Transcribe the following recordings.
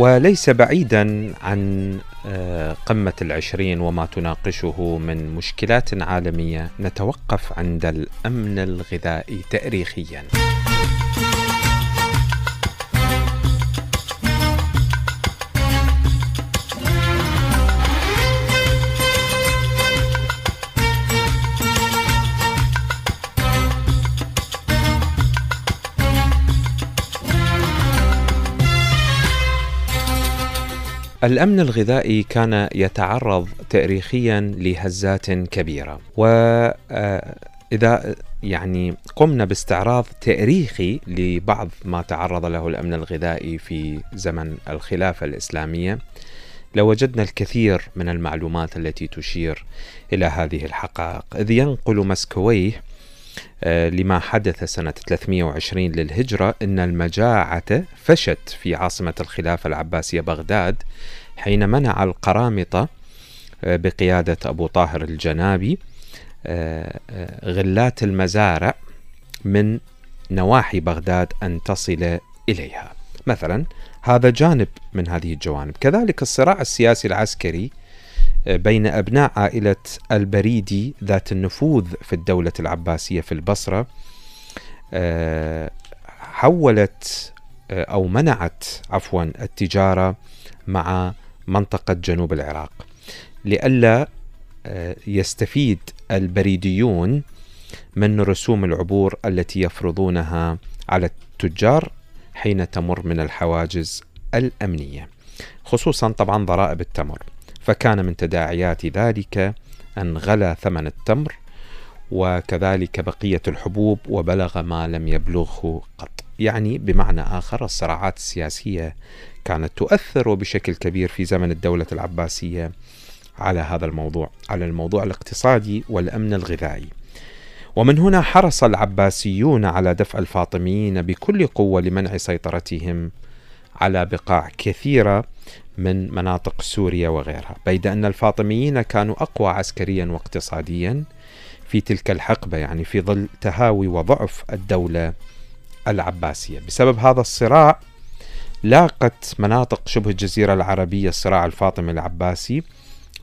وليس بعيدا عن قمة العشرين وما تناقشه من مشكلات عالمية، نتوقف عند الأمن الغذائي تاريخيا. الأمن الغذائي كان يتعرض تاريخيا لهزات كبيرة، وإذا قمنا باستعراض تاريخي لبعض ما تعرض له الأمن الغذائي في زمن الخلافة الإسلامية لوجدنا الكثير من المعلومات التي تشير إلى هذه الحقائق، إذ ينقل مسكويه لما حدث سنة 320 للهجرة أن المجاعة فشت في عاصمة الخلافة العباسية بغداد حين منع القرامطة بقيادة أبو طاهر الجنابي غلات المزارع من نواحي بغداد أن تصل إليها مثلا. هذا جانب من هذه الجوانب. كذلك الصراع السياسي العسكري بين أبناء عائلة البريدي ذات النفوذ في الدولة العباسية في البصرة حولت أو منعت عفوا التجارة مع منطقة جنوب العراق لئلا يستفيد البريديون من رسوم العبور التي يفرضونها على التجار حين تمر من الحواجز الأمنية، خصوصا طبعا ضرائب التمر. فكان من تداعيات ذلك أن غلا ثمن التمر وكذلك بقية الحبوب وبلغ ما لم يبلغه قط. بمعنى آخر الصراعات السياسية كانت تؤثر وبشكل كبير في زمن الدولة العباسية على هذا الموضوع، على الموضوع الاقتصادي والأمن الغذائي. ومن هنا حرص العباسيون على دفع الفاطميين بكل قوة لمنع سيطرتهم على بقاع كثيرة من مناطق سوريا وغيرها، بيد أن الفاطميين كانوا أقوى عسكريا واقتصاديا في تلك الحقبة، في ظل تهاوي وضعف الدولة العباسية. بسبب هذا الصراع لاقت مناطق شبه الجزيرة العربية الصراع الفاطمي العباسي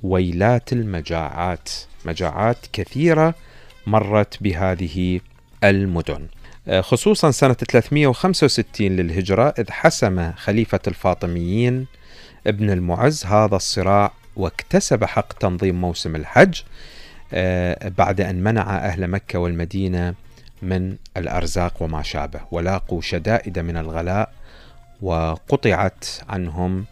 ويلات المجاعات، مجاعات كثيرة مرت بهذه المدن، خصوصا سنة 365 للهجرة إذ حسم خليفة الفاطميين ابن المعز هذا الصراع واكتسب حق تنظيم موسم الحج بعد أن منع أهل مكة والمدينة من الأرزاق وما شابه، ولاقوا شدائد من الغلاء وقطعت عنهم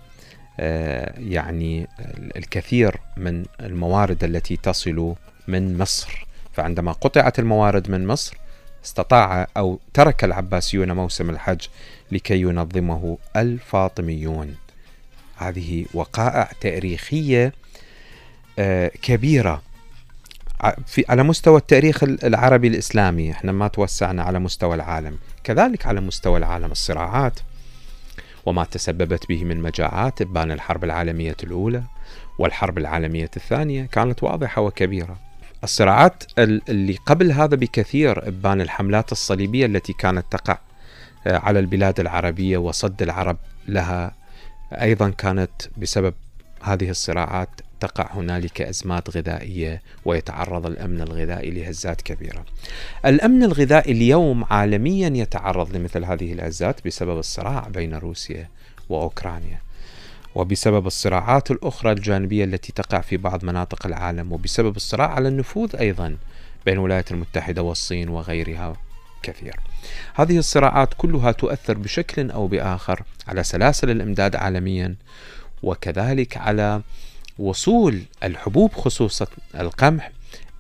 الكثير من الموارد التي تصل من مصر. فعندما قطعت الموارد من مصر استطاع أو ترك العباسيون موسم الحج لكي ينظمه الفاطميون. هذه وقائع تاريخية كبيرة على مستوى التاريخ العربي الإسلامي، احنا ما توسعنا على مستوى العالم. كذلك على مستوى العالم الصراعات وما تسببت به من مجاعات بين الحرب العالمية الأولى والحرب العالمية الثانية كانت واضحة وكبيرة. الصراعات اللي قبل هذا بكثير ابان الحملات الصليبية التي كانت تقع على البلاد العربية وصد العرب لها أيضا كانت بسبب هذه الصراعات تقع هنالك أزمات غذائية ويتعرض الأمن الغذائي لهزات كبيرة. الأمن الغذائي اليوم عالميا يتعرض لمثل هذه الهزات بسبب الصراع بين روسيا وأوكرانيا وبسبب الصراعات الأخرى الجانبية التي تقع في بعض مناطق العالم وبسبب الصراع على النفوذ أيضا بين الولايات المتحدة والصين وغيرها كثير. هذه الصراعات كلها تؤثر بشكل أو بآخر على سلاسل الإمداد عالميا وكذلك على وصول الحبوب خصوصا القمح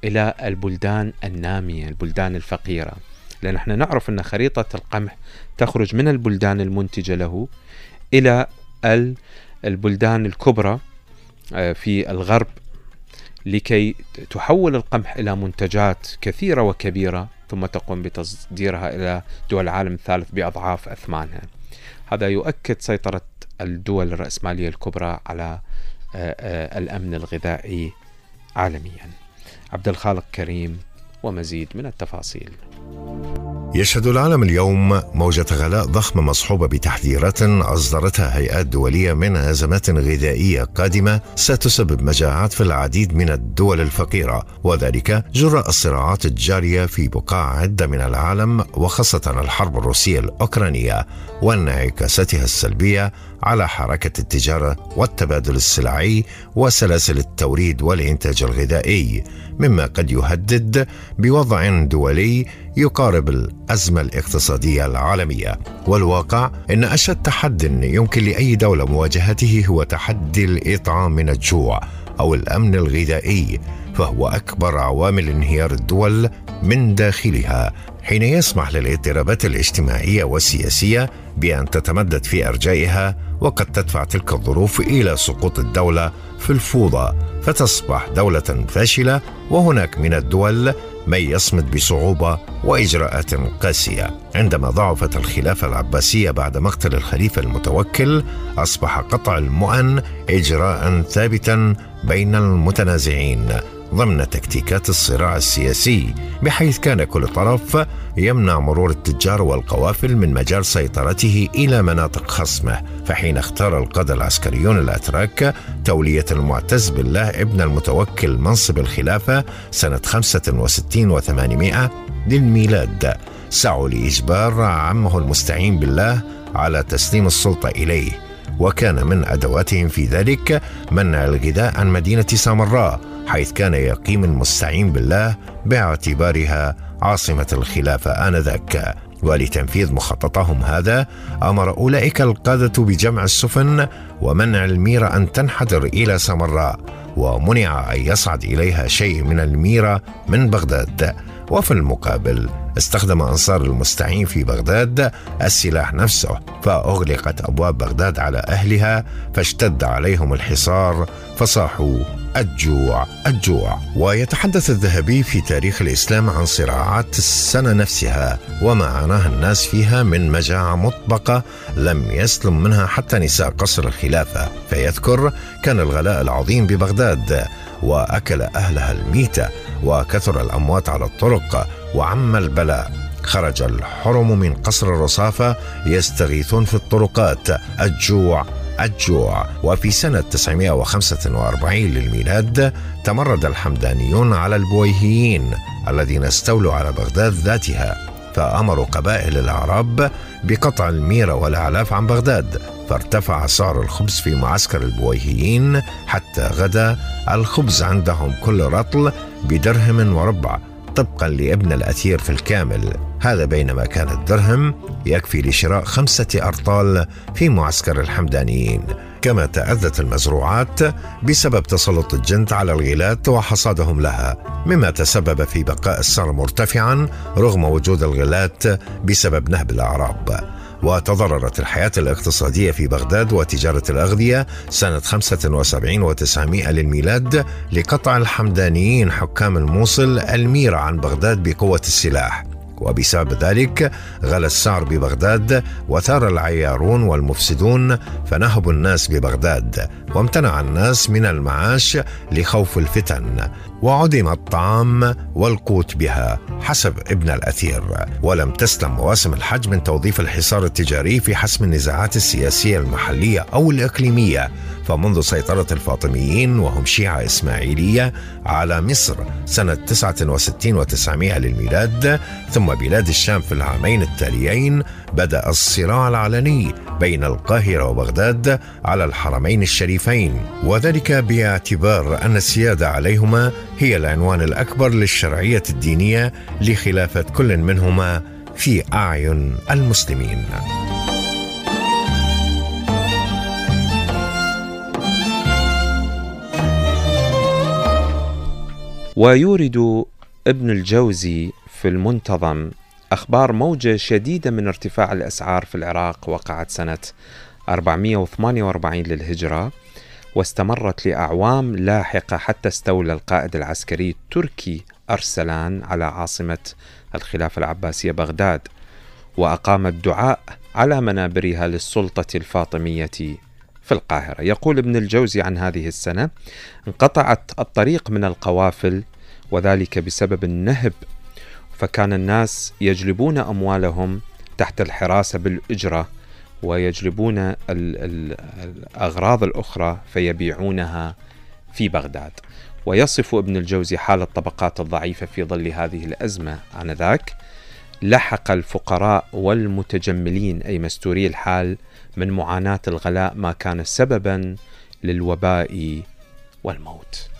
إلى البلدان النامية، البلدان الفقيرة، لأن احنا نعرف أن خريطة القمح تخرج من البلدان المنتجة له إلى البلدان الكبرى في الغرب لكي تحول القمح إلى منتجات كثيرة وكبيرة ثم تقوم بتصديرها إلى دول العالم الثالث بأضعاف أثمانها. هذا يؤكد سيطرة الدول الرأسمالية الكبرى على الأمن الغذائي عالميا. عبد الخالق كريم ومزيد من التفاصيل. يشهد العالم اليوم موجة غلاء ضخمة مصحوبة بتحذيرات أصدرتها هيئات دولية من أزمات غذائية قادمة ستسبب مجاعات في العديد من الدول الفقيرة، وذلك جراء الصراعات الجارية في بقاع عدة من العالم، وخاصة الحرب الروسية الأوكرانية وانعكاساتها السلبية على حركة التجارة والتبادل السلعي وسلاسل التوريد والإنتاج الغذائي، مما قد يهدد بوضع دولي يقارب الأزمة الاقتصادية العالمية. والواقع أن أشد تحد يمكن لأي دولة مواجهته هو تحدي الإطعام من الجوع أو الأمن الغذائي، فهو أكبر عوامل انهيار الدول من داخلها، حين يسمح للاضطرابات الاجتماعية والسياسية بأن تتمدد في أرجائها، وقد تدفع تلك الظروف إلى سقوط الدولة في الفوضى فتصبح دولة فاشلة. وهناك من الدول من يصمد بصعوبة وإجراءات قاسية. عندما ضعفت الخلافة العباسية بعد مقتل الخليفة المتوكل، أصبح قطع المؤن إجراءً ثابتاً بين المتنازعين ضمن تكتيكات الصراع السياسي، بحيث كان كل طرف يمنع مرور التجار والقوافل من مجال سيطرته إلى مناطق خصمه. فحين اختار القادة العسكريون الأتراك تولية المعتز بالله ابن المتوكل منصب الخلافة سنة 65 و800 للميلاد، سعوا لإجبار عمه المستعين بالله على تسليم السلطة إليه، وكان من أدواتهم في ذلك منع الغذاء عن مدينة سامراء، حيث كان يقيم المستعين بالله باعتبارها عاصمة الخلافة آنذاك. ولتنفيذ مخططهم هذا، أمر أولئك القادة بجمع السفن ومنع الميرة أن تنحدر إلى سامراء، ومنع أن يصعد إليها شيء من الميرة من بغداد. وفي المقابل، استخدم أنصار المستعين في بغداد السلاح نفسه، فأغلقت أبواب بغداد على أهلها، فاشتد عليهم الحصار، فصاحوا الجوع الجوع. ويتحدث الذهبي في تاريخ الإسلام عن صراعات السنة نفسها وما عاناه الناس فيها من مجاعة مطبقة لم يسلم منها حتى نساء قصر الخلافة، فيذكر: كان الغلاء العظيم ببغداد وأكل أهلها الميتة، وكثر الأموات على الطرق، وعم البلاء. خرج الحرم من قصر الرصافة يستغيثون في الطرقات: الجوع الجوع. وفي سنة 945 للميلاد، تمرد الحمدانيون على البويهيين الذين استولوا على بغداد ذاتها، فأمروا قبائل الأعراب بقطع الميرة والأعلاف عن بغداد، فارتفع سعر الخبز في معسكر البويهيين حتى غدا الخبز عندهم كل رطل بدرهم وربع، طبقا لابن الاثير في الكامل. هذا بينما كان الدرهم يكفي لشراء 5 أرطال في معسكر الحمدانيين. كما تأذت المزروعات بسبب تسلط الجند على الغلاة وحصادهم لها، مما تسبب في بقاء السعر مرتفعا رغم وجود الغلاة بسبب نهب الأعراب. وتضررت الحياة الاقتصادية في بغداد وتجارة الأغذية سنة 75 و900 للميلاد، لقطع الحمدانيين حكام الموصل الميرة عن بغداد بقوة السلاح، وبسبب ذلك غلى السعر ببغداد، وثار العيارون والمفسدون فنهبوا الناس ببغداد، وامتنع الناس من المعاش لخوف الفتن، وعدم الطعام والقوت بها حسب ابن الأثير. ولم تسلم مواسم الحج من توظيف الحصار التجاري في حسم النزاعات السياسية المحلية أو الإقليمية، فمنذ سيطرة الفاطميين وهم شيعة إسماعيلية على مصر سنة 69 و900 للميلاد، ثم بلاد الشام في العامين التاليين، بدأ الصراع العلني بين القاهرة وبغداد على الحرمين الشريفين، وذلك باعتبار أن السيادة عليهما هي العنوان الأكبر للشرعية الدينية لخلافة كل منهما في أعين المسلمين. ويورد ابن الجوزي في المنتظم أخبار موجة شديدة من ارتفاع الأسعار في العراق وقعت سنة 448 للهجرة، واستمرت لأعوام لاحقة حتى استولى القائد العسكري التركي أرسلان على عاصمة الخلافة العباسية بغداد، وأقام الدعاء على منابرها للسلطة الفاطمية في القاهرة. يقول ابن الجوزي عن هذه السنة: انقطعت الطريق من القوافل، وذلك بسبب النهب، فكان الناس يجلبون أموالهم تحت الحراسة بالأجرة، ويجلبون الأغراض الأخرى فيبيعونها في بغداد. ويصف ابن الجوزي حال الطبقات الضعيفة في ظل هذه الأزمة آنذاك: لحق الفقراء والمتجملين أي مستوري الحال من معاناة الغلاء ما كان سببا للوباء والموت.